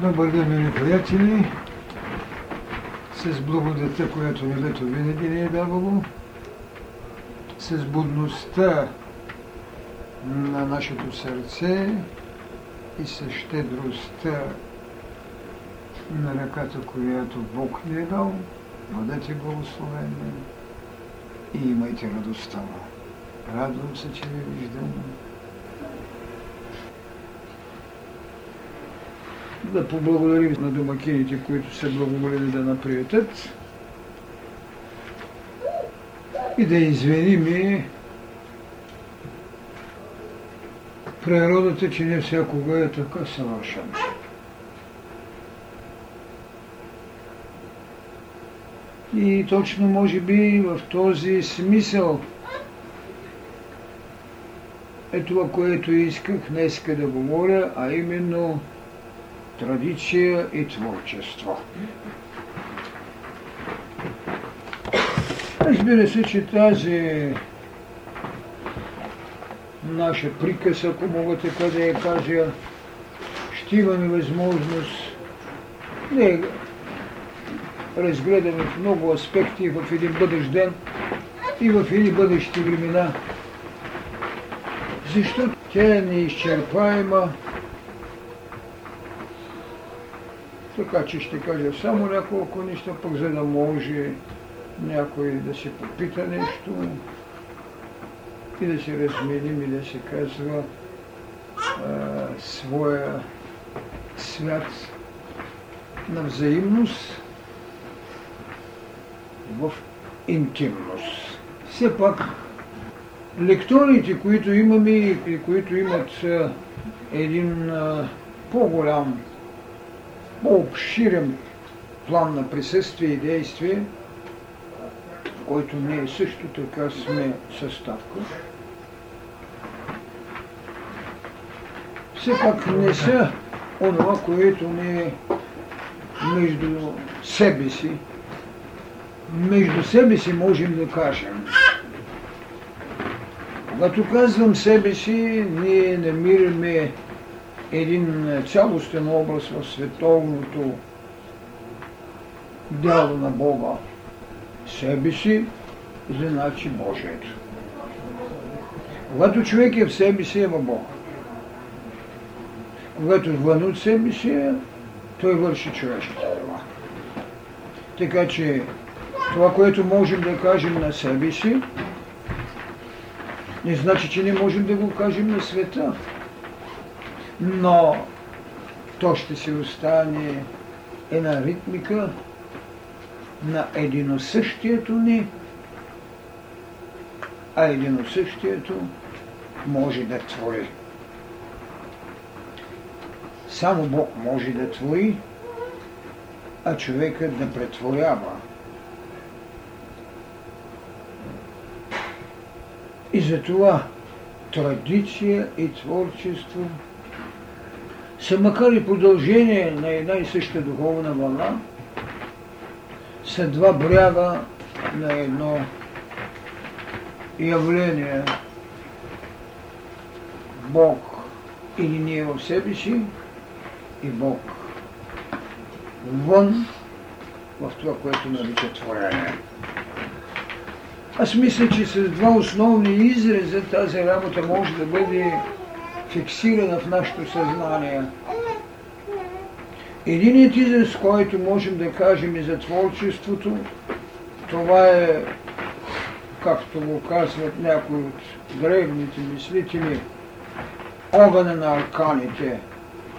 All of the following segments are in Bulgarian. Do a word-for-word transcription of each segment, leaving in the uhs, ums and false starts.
Добър ден, мили приятели, с благодата, която небето винаги ни е давало, с будността на нашето сърце и с щедростта на ръката, която Бог ни е дал. Бъдете благословени и имайте радостта. Радвам се, че ви виждам. Да поблагодарим на домакините, които се благоволили да наприятят, и да извиним и природата, че не всякога е така съвършена. И точно може би в този смисъл е това, което исках днеска да говоря, а именно традиция и творчество. Разбира се, че тази наша приказ, ако мога така да я кажа, ще имаме възможност да я разгледаме в много аспекти в един бъдещ ден и в едни бъдещи времена, защото тя е неизчерпаема. Така че ще кажа само няколко неща, пък за да може някой да се попита нещо и да се разменим и да се казва а, своя свят на взаимност в интимност. Все пак лекторите, които имаме и които имат а, един а, по-голям, по-обширен план на присъствие и действие, в който ние също така сме съставка, все пак не са онова, което ние между себе си, между себе си можем да кажем. Когато казвам себе си, ние намираме един цялостен образ в световното дело на Бога. Себе си, значи Божието. Когато човек е в себе си, е в Бога. Когато вън от себе си е, той върши човешките дела. Така че това, което можем да кажем на себе си, не значи, че не можем да го кажем на света. Но то ще си остане една ритмика на единосъщието ни, а единосъщието може да твори. Само Бог може да твори, а човекът да претворява. И затова традиция и творчество са, макар и продължение на една и съща духовна вълна, са два бряга на едно явление. Бог или ние в себе си, и Бог вън в това, което нарича творение. Аз мисля, че с два основни изреза тази работа може да бъде фиксирана в нашето съзнание. Единият израз, който можем да кажем и за творчеството, това е, както го казват някои от древните мислители, огъна на арканите.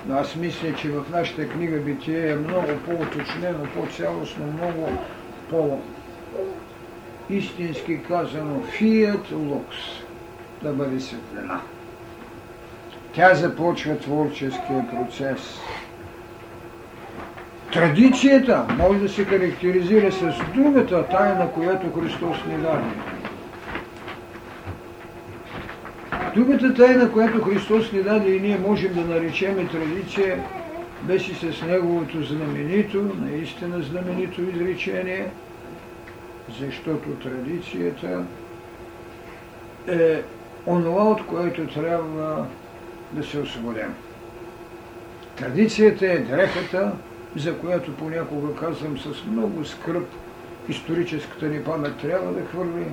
Но аз мисля, че в нашата книга Битие е много по-уточнено, по-цялостно, много по-истински казано Fiat Lux, да бъде светлина. Тя започва творческия процес. Традицията може да се характеризира с другата тайна, която Христос ни даде. Другата тайна, която Христос ни даде и ние можем да наречем традиция, беше с неговото знаменито, наистина знаменито изречение, защото традицията е онова, от което трябва да се освободим. Традицията е дрехата, за която понякога казвам с много скръб, историческата ни памет трябва да хвърли,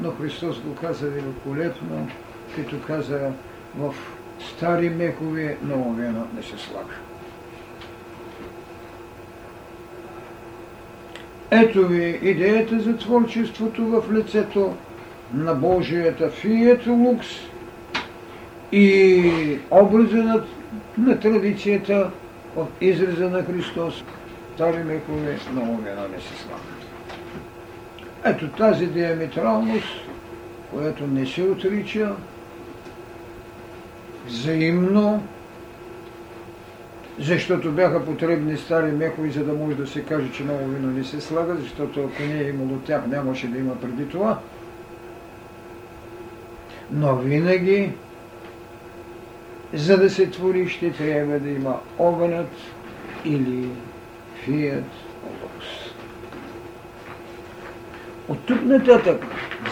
но Христос го каза великолепно, като каза: в стари мехове ново вино не се слага. Ето ви идеята за творчеството в лицето на Божията Фиат Лукс и образа на, на традицията от израза на Христос. Стари мехове ново вино не се слага. Ето тази диаметралност, която не се отрича, взаимно, защото бяха потребни стари мехови, за да може да се каже, че ново вино не се слага, защото ако не е имало тях, нямаше да има преди това. Но винаги, за да се твори, ще трябва да има огънът или фият. От тук нататък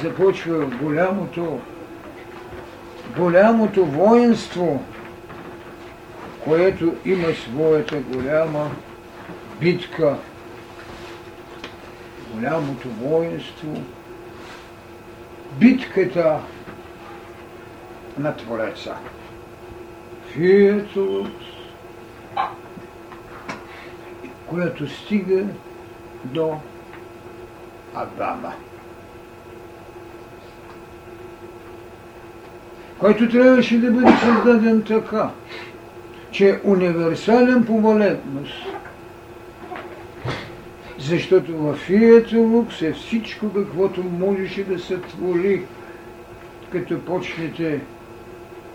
започва голямото, голямото воинство, което има своята голяма битка. Голямото воинство, битката на Твореца. Фиат Лукс, която стига до Адама, който трябваше да бъде създаден така, че е универсален по валентност, защото в Фиат Лукс е всичко, каквото можеше да се твори, като почнете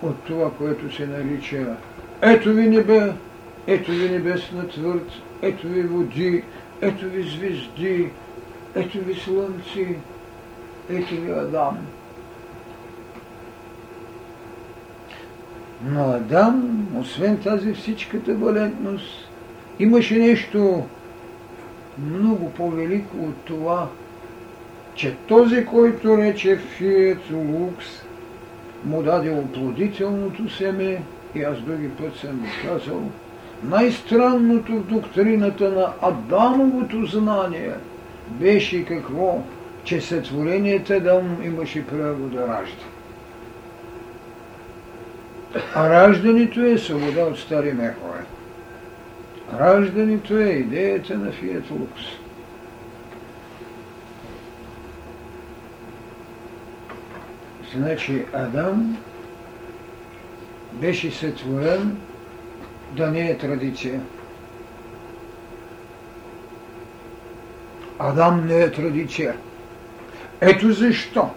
от това, което се нарича ето ви небе, ето ви небесна твърд, ето ви води, ето ви звезди, ето ви слънци, ето ви Адам. Но Адам, освен тази всичката валентност, имаше нещо много по-велико от това, че този, който рече Фиат Лукс, му даде оплодителното семе, и аз други път съм го казал, най-странното в доктрината на Адамовото знание беше какво, че сътворението Адам имаше право да ражда. А раждането е свобода от стари мехове. Раждането е идеята на Фиат Лукс. Значи Адам беше сътворен да не е традиция. Адам не е традиция. Ето защо,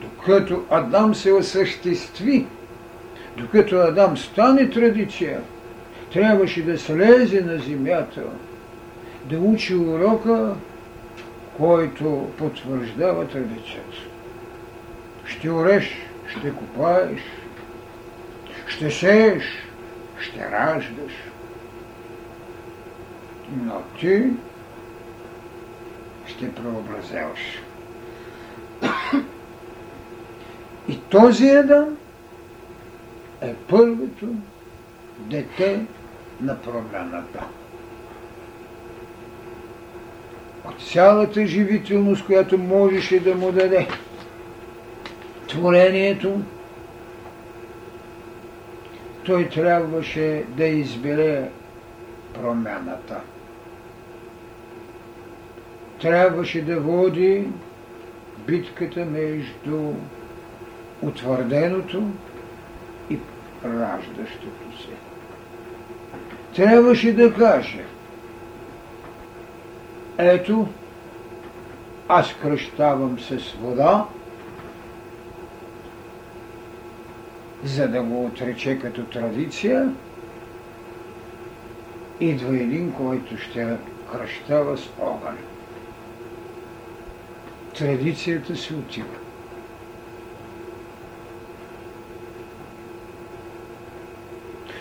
докато Адам се осъществи, докато Адам стане традиция, трябваше да слезе на земята, да учи урока, който потвърждава традицията. Ще ореш, ще копаеш, ще сееш, ще раждаш. Но ти ще преобразяваш. И този Адам е първото дете на промяната. От цялата живителност, която можеше да му даде творението, той трябваше да избере промяната. Трябваше да води битката между утвърденото и раждащото се. Трябваше да каже: ето, аз кръщавам се с вода, за да го отрече като традиция. Идва един, който ще кръщава с огън. Традицията се отива.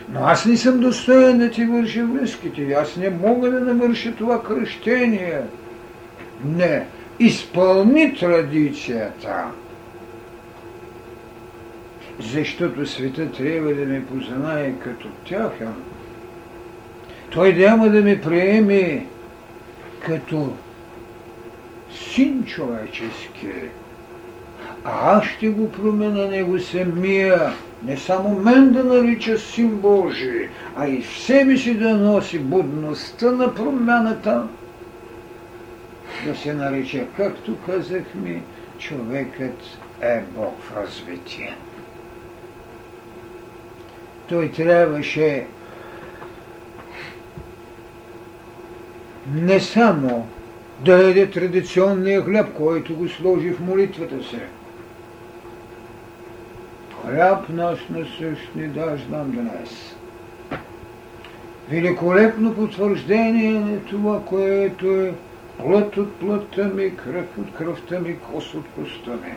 Но аз не съм достоен да ти върша връзките, аз не мога да навърша това кръщение. Не, изпълни традицията. защото света трябва да ме познае като тях. Той няма да ме приеме като син човечески, а аз ще го променя него самия, не само мен да нарича син Божий, а и в себе си да носи будността на промяната, да се нарича, както казахме, човекът е Бог в развитие. Той трябваше не само да яде традиционния хляб, който го сложи в молитвата си. Хляб наш насъщни даш нам днес. Великолепно потвърждение на това, което е плът от плътта ми, кръв от кръвта ми, кос от коста ми.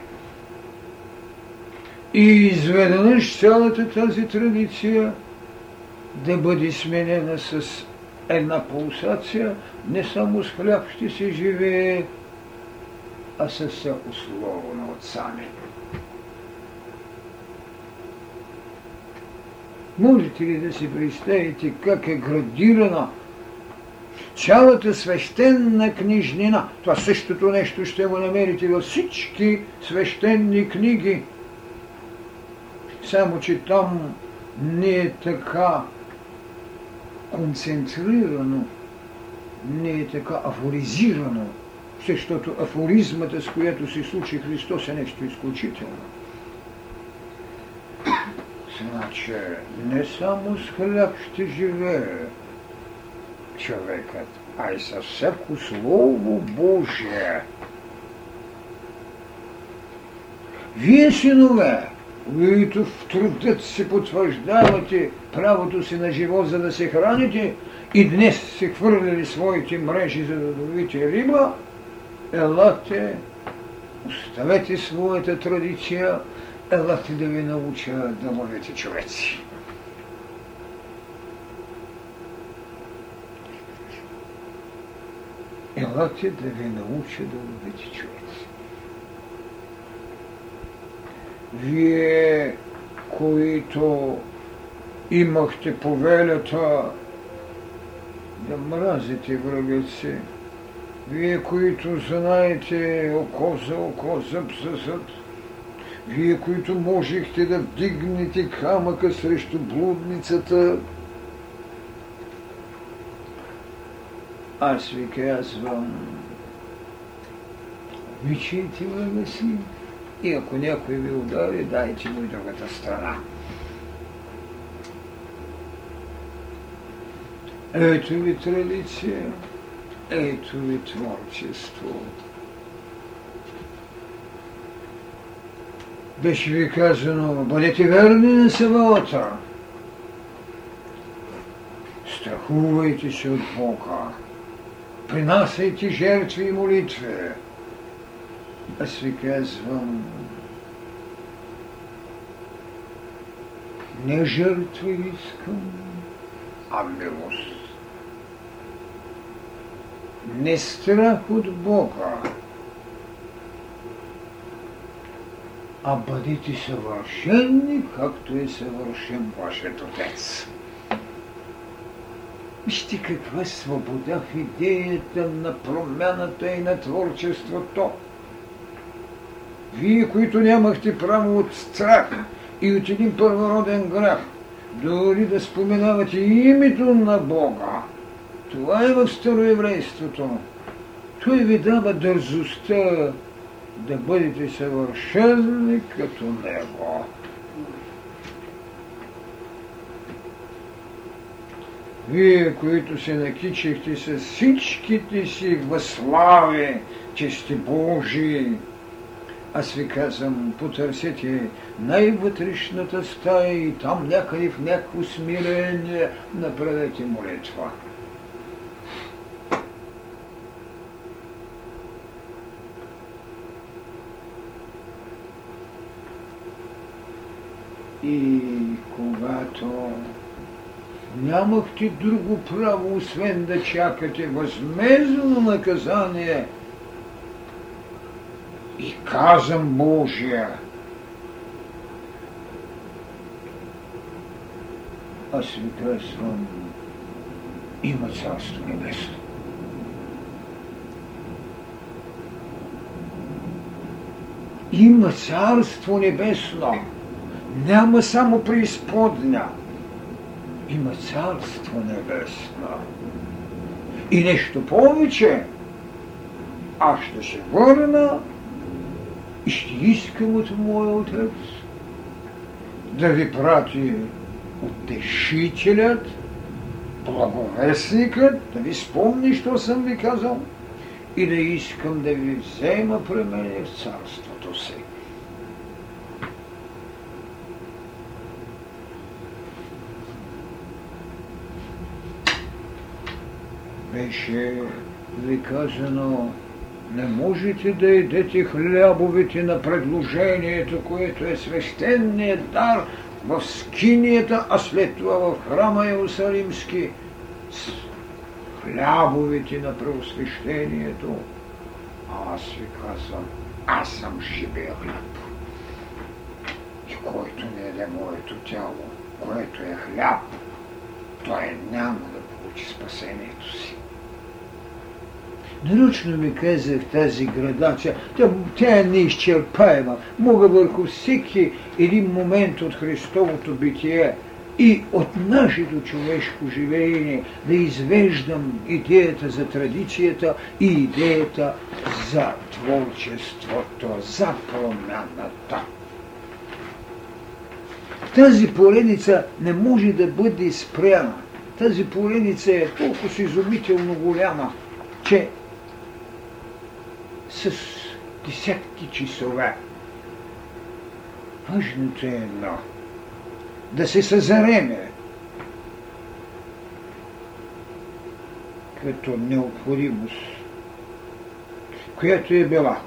И изведнъж цялата тази традиция да бъде сменена с една пулсация, не само с хляб ще се живее, а с всяко слово на Отца ми. Можете ли да си представите как е градирана цялата свещена книжнина? Това същото нещо ще го намерите във всички свещени книги. Само че там не е така концентрирано, не е така афоризирано, защото афоризмата, с която се случи Христос, е нещо изключително. Значи, не само с хляб ще живее човекът, а и със всяко Слово Божие. Вие, синове, които в трудът се потвърждавате правото си на живот, за да се храните, и днес се хвърляли своите мрежи, за да ловите риба, елате, оставете своята традиция, елате да ви науча да ловите човеци. Елате да ви науча да ловите човеци. Вие, които имахте повелята да мразите врага си, вие, които знаете око за око, зъб за зъб, вие, които можехте да вдигнете камъка срещу блудницата, аз ви казвам, обичайте врага си. И ако някой ви удари, дайте му и другата страна. Ето ви традиция, ето ви творчество. Беше ви казано, бъдете верни на Саваота. Страхувайте се от Бога. Принасяйте жертви и молитви. Аз ви казвам, не жертви искам, а милост. Не страх от Бога, а бъдете съвършени, както е съвършен вашето Отец. Вижте каква свобода в идеята на промяната и на творчеството. Вие, които нямахте право от страх и от един първороден грех, дори да споменавате името на Бога, това е в староеврейството. Той ви дава дързостта да бъдете съвършени като Него. Вие, които се накичахте с всичките си възслави, че сте Божии, аз ви казвам, потърсете най-вътрешната стая и там някъде в някакво смирение направете молитва. И когато нямахте друго право, освен да чакате възмездно наказание, и казам Божия, аз ще ви приветствам. Има царство небесно. Има царство небесно. Няма само преизподня. Има царство небесно. И нещо повече. Аз ще се върна и ще искам от моя Отец да ви прати Утешителят, Благовестникът, да ви спомни, що съм ви казал, и да искам да ви взема при мене в царството си. Беше ви казано, не можете да едете хлябовете на предложението, което е свещеният дар в скинията, а след това в храма Иерусалимски. Хлябовете на преосвещението. А аз ви казвам, аз съм живия хляб. И който не еде моето тяло, което е хляб, той няма да получи спасението си. Нарочно ми казах тази градация, тя е неизчерпаема. Мога върху всеки един момент от Христовото битие и от нашето човешко живеене да извеждам идеята за традицията и идеята за творчеството, за промяната. Тази поредица не може да бъде спряна. Тази поредица е толкова изумително голяма, че с десетки часове. Важното е едно. Да се съзареме като необходимост, която е била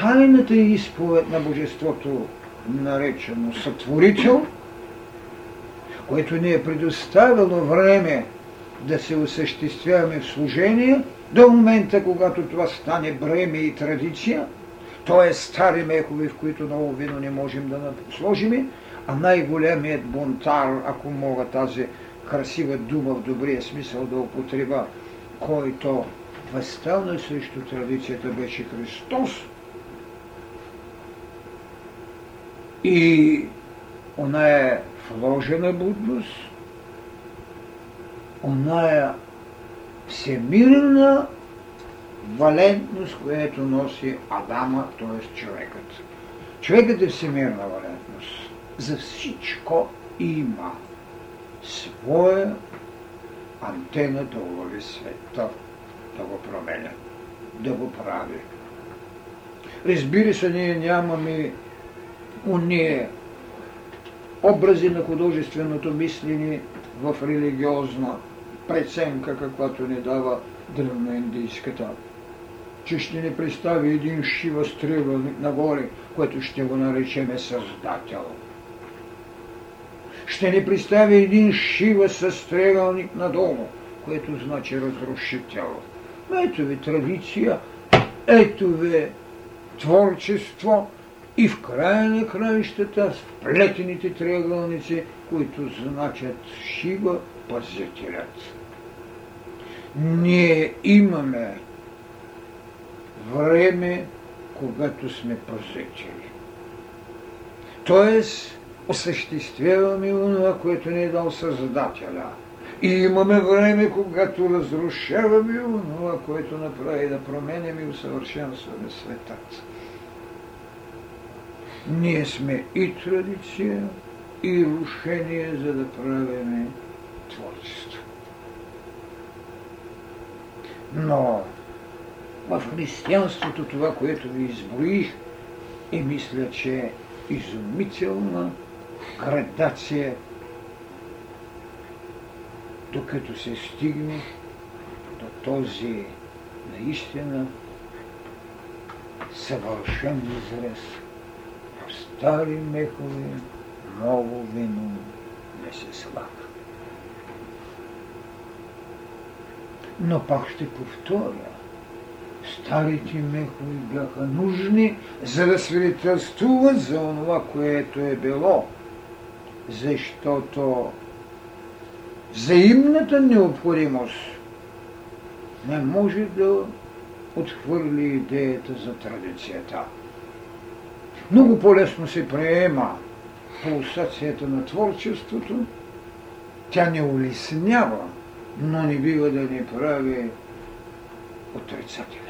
тайната изповед на Божеството, наречено Сътворител, което ни е предоставило време да се осъществяваме в служение, до момента, когато това стане бреме и традиция, т.е. стари мехове, в които ново вино не можем да сложим, а най-големият бунтар, ако мога тази красива дума в добрия смисъл да употреба, който възстана срещу традицията, беше Христос. И она е вложена будност, она е всемирна валентност, която носи Адама, т.е. човекът. Човекът е всемирна валентност. За всичко има своя антена да лови света, да го променя, да го прави. Разбира се, ние нямаме уния образи на художественото мислене в религиозна преценка, каквато ни дава древноиндийската. Че ще ни представи един Шива с тривълник нагоре, което ще го наречеме Създател. Ще ни представи един Шива с тривълник надолу, което значи Разрушител. Ето ви традиция, ето ви творчество и в края на краищата вплетените триъгълници, които значат Шива, Пазителят. Ние имаме време, когато сме пазители. Тоест, осъществяваме това, което ни е дал Създателя. И имаме време, когато разрушаваме това, което направи да променяме и усъвършенстваме света. Ние сме и традиция, и рушение, за да правиме творчество. Но в християнството това, което ви изброих, и мисля, че е изумителна градация, докато се стигне до този наистина съвършен израз. Стари мехове, ново вино не се слага. Но пак ще повторя, старите мехове бяха нужни, за да свидетелствуват за това, което е било. защото взаимната необходимост не може да отхвърли идеята за традицията. Много по-лесно се приема пулсацията на творчеството, тя не улеснява, но не бива да ни прави отрицателен.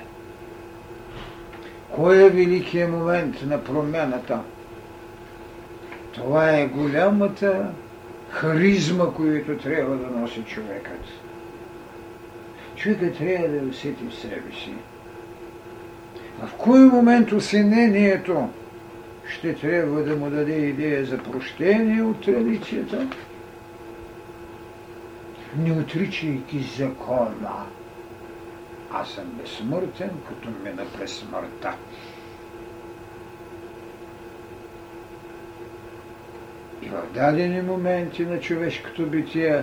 Кой е великият момент на промяната? Това е голямата харизма, която трябва да носи човекът. Човекът трябва да усети в себе си. А в кой момент усинението ще трябва да му даде идея за прощение от традицията, не отричайки закона. Аз съм безсмъртен, като мина през смъртта. И в дадени моменти на човешкото битие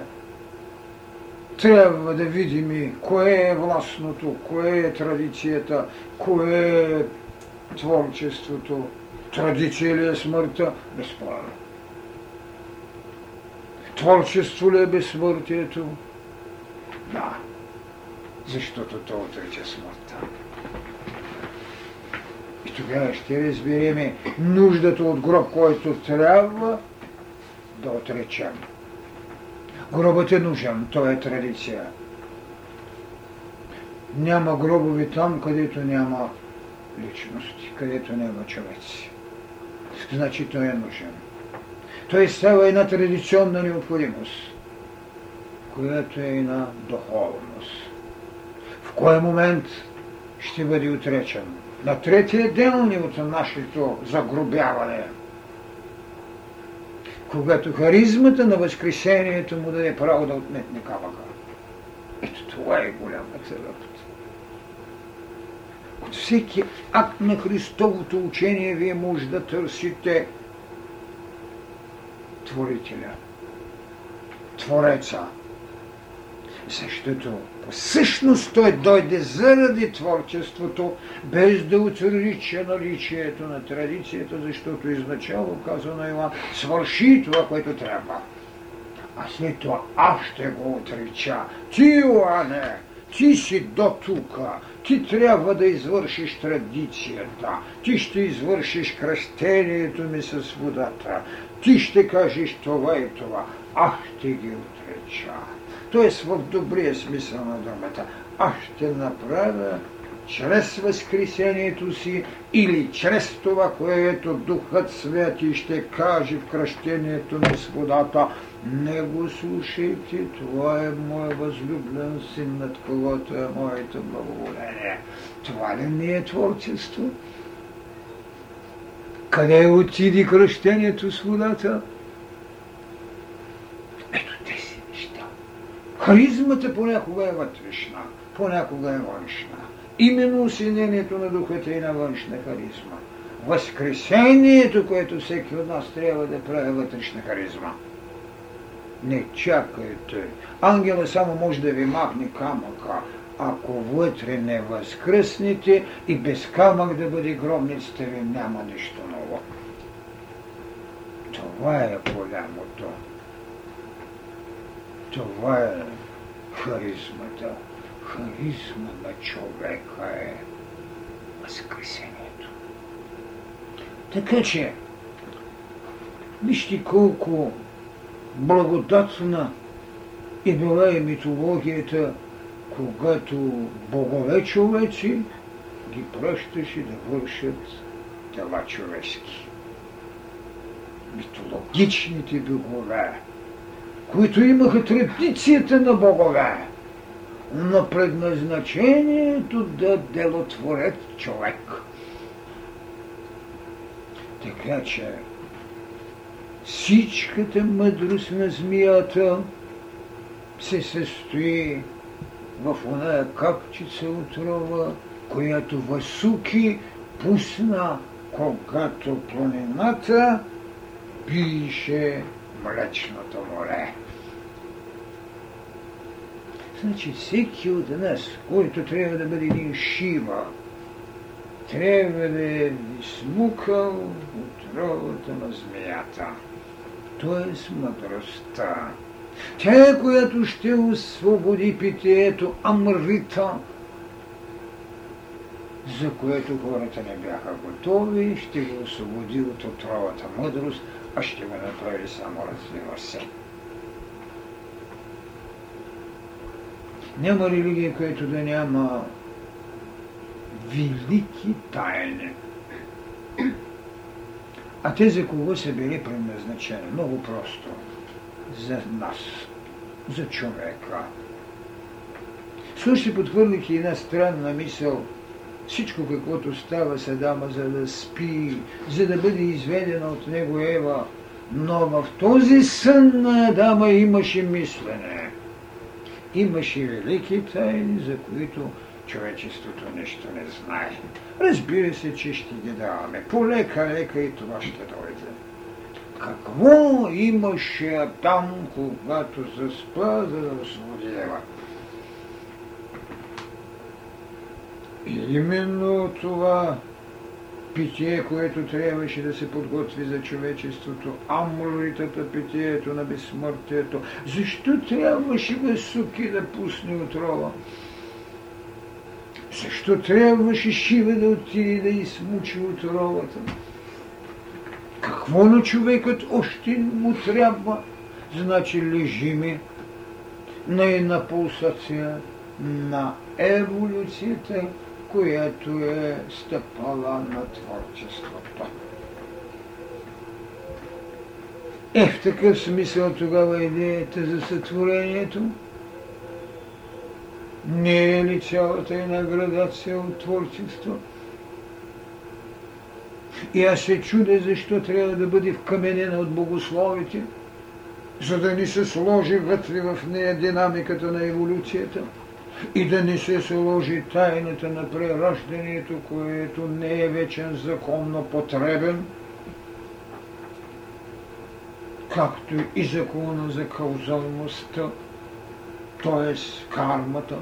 трябва да видим и кое е властното, кое е традицията, кое е творчеството, традиция ли е смъртта, безспорно. Творчество ли е безсмъртието? Да. Защото то отрича смъртта. И тогава ще разберем нуждата от гроб, който трябва да отречем. Гробът е нужен, той е традиция. Няма гробови там, където няма личности, където няма човеци. Значи той е нужен. Той става една традиционна необходимост, която е една духовност. В кой момент ще бъде отречен? На третия ден от нашето загробяване, когато харизмата на възкресението му даде право да отметне капака. Ето това е голямата работа. От всеки акт на Христовото учение вие може да търсите Творителя, Твореца, защото по същност той дойде заради творчеството, без да отрича наличието на традицията, защото изначало, казано Иван, свърши това, което трябва. А след това аз ще го отрича. Ти, Иоанне, ти си до тука. Ти трябва да извършиш традицията. Ти ще извършиш кръстението ми с водата. Ти ще кажеш това и това. Аз ще ги отрича. Тоест в добрия смисъл на думата. Аз ще направя чрез възкресението си или чрез това, което Духът Свети ще каже в кръщението на водата. Не го слушайте, това е моят възлюблен син, над когото е моето благоволение. Това ли не е творчество? Къде отиде кръщението с водата? Харизмата понякога е вътрешна, понякога е външна. Именно усилението на духът е и на външна харизма. Възкресението, което всеки от нас трябва да прави, вътрешна харизма. Не чакайте. Ангелът само може да ви махне камъка. Ако вътре не възкръснете и без камък да бъде гробницата ви, няма нищо ново. Това е голямото. Това е харизмата. Харизма на човека е възкресението. Така че, вижте колко благодатна е била и митологията, когато богове човеци ги пращаше да вършат дела човешки. Митологичните богове, които имаха традицията на богове, на предназначението да делотворят човек. Така че всичката мъдрост на змията се състои в оная капчица отрова, която Васуки пусна, когато планината пише Млечното море. Значи всеки от нас, който трябва да бъде един Шива, трябва да е измукал отровата на змията. т.е. мъдростта. Тя, която ще освободи питието амрита, за което хората не бяха готови, ще го освободи от отровата мъдрост, а ще го направи само развива се. Няма религия, която да няма велики тайни. А те за кого са били предназначени? Много просто. За нас. За човека. Слушайте, подхвърлих и една странна мисъл. Всичко, каквото става с Адама, за да спи, за да бъде изведена от него Ева. Но в този сън на Адама имаше мислене. Имаше велики тайни, за които човечеството нещо не знае. Разбира се, че ще ги даваме. Полека-лека и това ще дойде. Какво имаше там, когато заспа, за да освободи Ева? Именно това питие, което трябваше да се подготви за човечеството, амритата, питието на безсмъртието. Защо трябваше Васуки да пусне отрова? Защо трябваше Шива да отиде да измучи отровата? Какво на човекът още му трябва? Значи лежи ми на една пулсация на еволюцията, която е стъпала на творчеството. Е, в такъв смисъл тогава идеята за сътворението не е ли цялата една градация от творчество? И аз се чудя защо трябва да бъде вкаменена от богословите, за да ни се сложи вътре в нея динамиката на еволюцията и да не се сложи тайната на прераждането, което не е вечен законно потребен, както и закона за каузалността, т.е. кармата.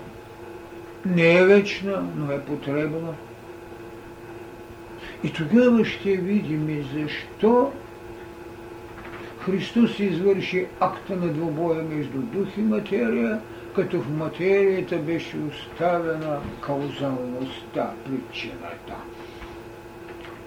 Не е вечна, но е потребна. И тогава ще видим и защо Христос извърши акта на двобоя между дух и материя, като в материята беше оставена каузалността, причината.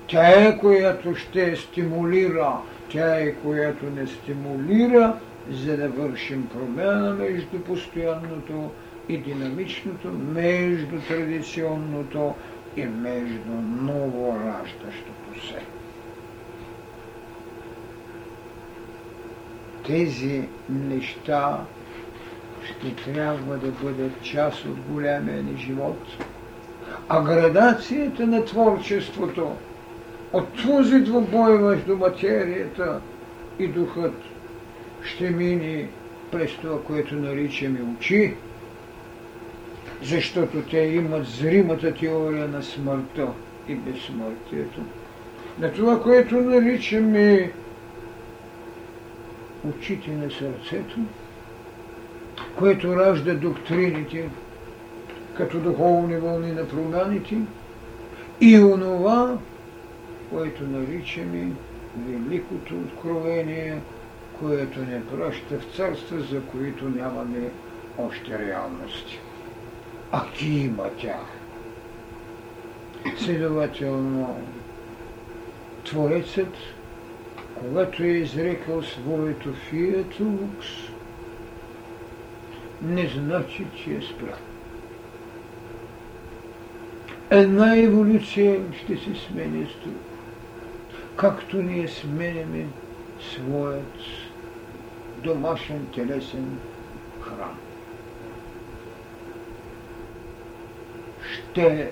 Тя е, която ще стимулира, тя е, която не стимулира, за да вършим промяна между постоянното и динамичното, между традиционното и между новораждащото се. Тези неща ще трябва да бъдат част от голямия ни живот. А градацията на творчеството от този двубой между материята и духът ще мине през това, което наричаме очи, защото те имат зримата теория на смъртта и безсмъртието. На това, което наричаме очите на сърцето, което ражда доктрините като духовни вълни на промяните, и онова, което наричаме великото откровение, което не праща в царства, за които нямаме още реалности. А ки има тях? Следователно, Творецът, когато е изрекал своето фиат лукс, не значи, че е спрял. Една еволюция ще се сменя с друг. Както ние сменяме своят домашен телесен храм. Ще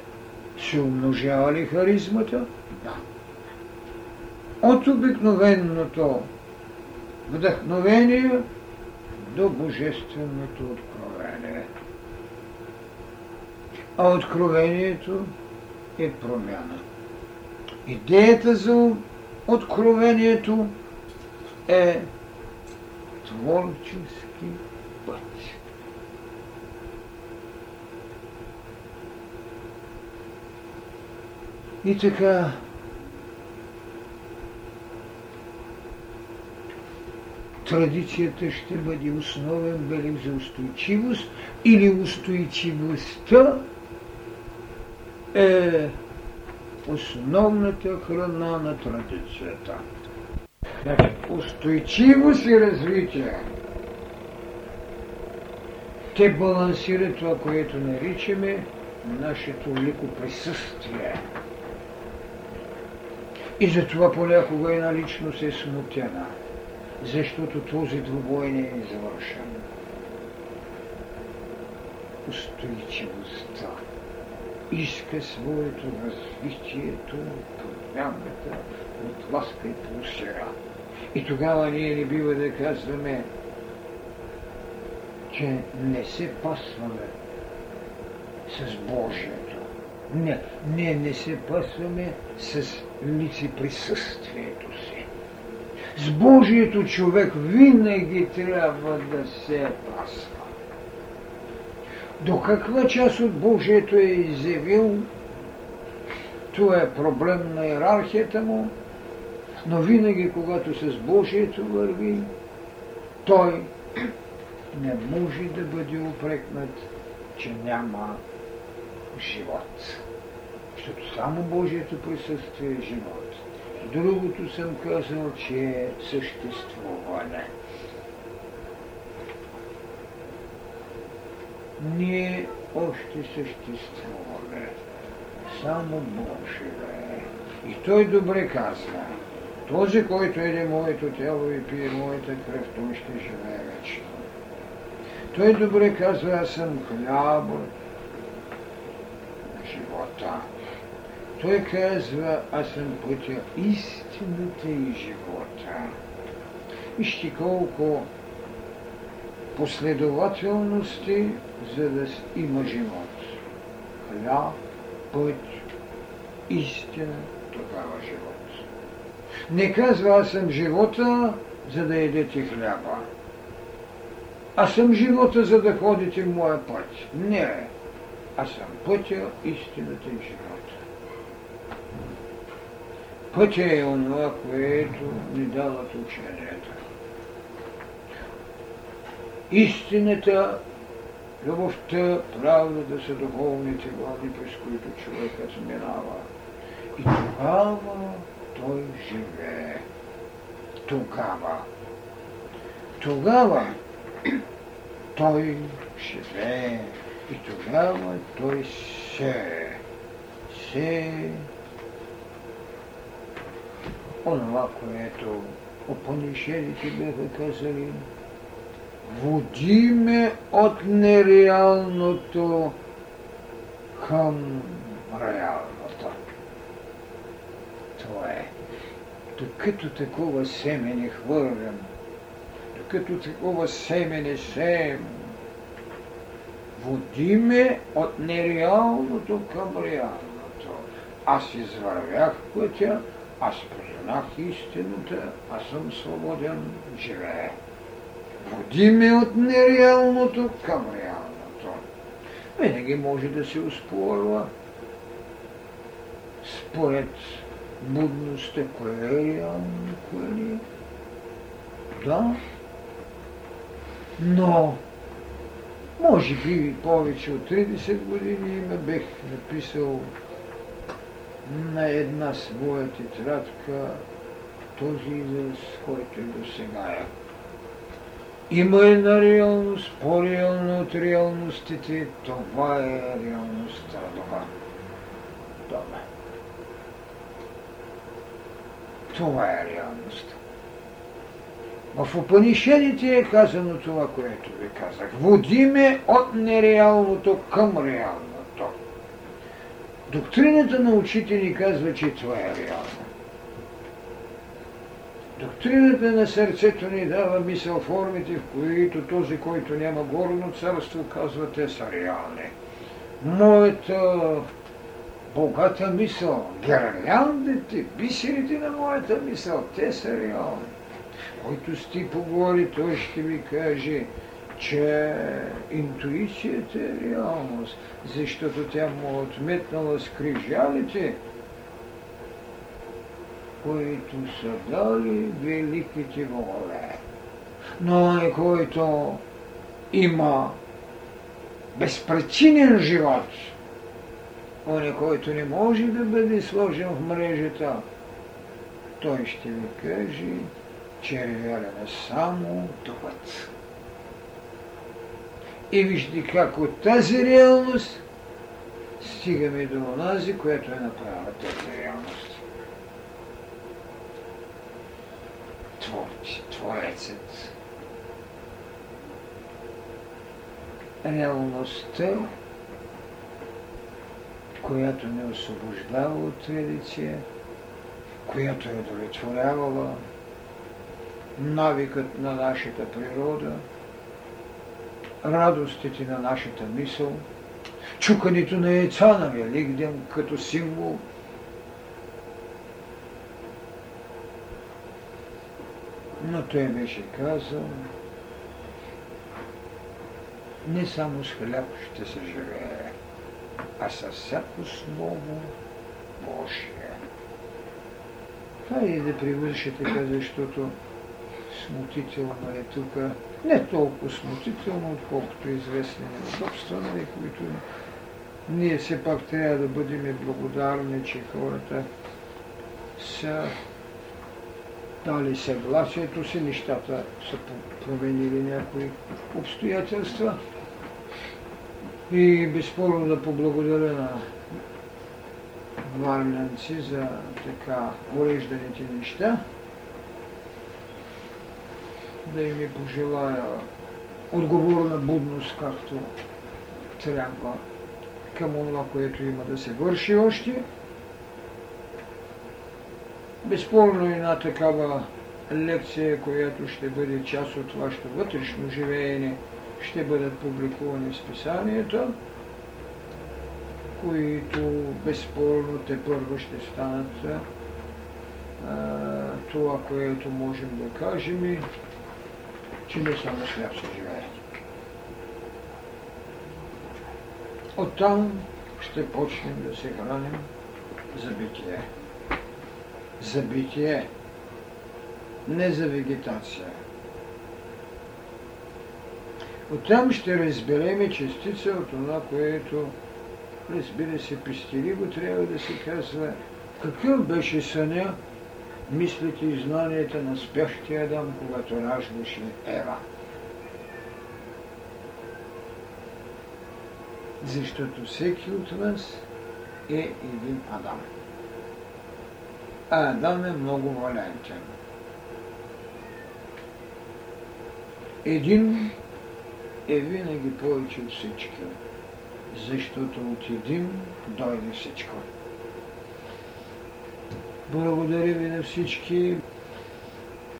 се умножава ли харизмата? Да. От обикновеното вдъхновение до божественото откровение. А откровението е промяна. Идеята за откровението е творчески път. И така, традицията ще бъде основен белег за устойчивост или устойчивостта е основната храна на традицията. Значи, устойчивост и развитие те балансират това, което наричаме нашето велико присъствие. И затова понякога една личност е смутена, защото този двубой не е завършен. Устойчивостта иска своето развитие, промяната от ласка и пулсира. И тогава ние не бива да казваме, че не се пасваме с Божието. Не, не, не се пасваме с лицеприсъствието си. С Божието човек винаги трябва да се пасва. До каква част от Божието е изявил, това е проблем на иерархията му, но винаги, когато с Божието върви, той не може да бъде упрекнат, че няма живот. Защото само Божието присъствие е живот. Другото съм казал, че е съществуване. Ние още съществуваме. Само Божие. И той добре казва, този, който еде моето тяло и пие моята кръв, той ще живее вечно. Той добре казва, аз съм хляб на живота. Той казва, аз съм пътя, истината и живота. Вижте колко последователности, за да има живот. Хляб, път, истина, тогава живот. Не казва, аз съм живота, за да едете хляба. Аз съм живота, за да ходите в моя път. Не, аз съм пътя, истината и живота. Пътя е онова, което ни дават ученията. Истината, любовта, правдата са духовните глави, през които човекът минава. И тогава той живее. Тогава. Тогава той живее. И тогава той сее. Сее онова, което опонишедите бяха казали, води ме от нереалното към реалното. Това е. Докато такова семе не хвърлям, докато такова семе не сеем, води ме от нереалното към реалното. Аз извървях пътя, аз познах истината, аз съм свободен, живея. Води ме от нереалното към реалното. Винаги може да се успорва според будността, кое е реално, кое не е. Да, но може би повече от тридесет години ме бех написал на една своя тетрадка този израз, който и досега е. Има една реалност, по-реална от реалностите, това е реалността. Това. Това. Това е реалността. В Упанишедите е казано това, което ви казах. Води ме от нереалното към реалното. Доктрината на учители казва, че това е реално. Доктрината на сърцето ни дава мисъл формите, в които този, който няма горно царство, казва, те са реални. Моята богата мисъл, гирляндите, бисерите на моята мисъл, те са реални. Който с ти поговори, той ще ви каже, че интуицията е реалност, защото тя му отметнала скрижалите, които са дали великите богове. на онзи, който има безпричинен живот, онзи, който не може да бъде сложен в мрежата, той ще ви каже, че е вярен само Духът. И вижте как от тази реалност стигаме до онази, която е направила тази реалност. Творци, Творецът. Реалността, която не освобождава от традиция, която е удовлетворявала навикът на нашата природа, радостите на нашата мисъл, чукането на яйца на Великден като символ. Но той беше казал, не само с хляб ще се живее, а със всяко слово Божие. Хайде да превърши така, защото смутително е тук, не толкова смутително, отколкото известни неудобства, на които ние все пак трябва да бъдем благодарни, че хората са дали съгласието си, нещата са променили някои обстоятелства. И безспорно да поблагодаря на варненци за така урежданите неща. Да им и пожелая отговорна будност, както трябва към това, което има да се върши още. Безспорно една такава лекция, която ще бъде част от вашето вътрешно живеене, ще бъдат публикувани списанията, които безспорно тепърва ще станат а, това, което можем да кажем и че не само сляп се живее. Оттам ще почнем да се храним за битие. За битие, не за вегетация. Оттам ще разбереме частица от това, което, разбира се, пестеливо трябва да се казва, какъв беше съня, мислите и знанията на спящия Адам, когато раждаше Ева. Защото всеки от нас е един Адам. А Адам е много валентен. Един е винаги повече от всички, защото от един дойде всичко. Благодаря ви на всички.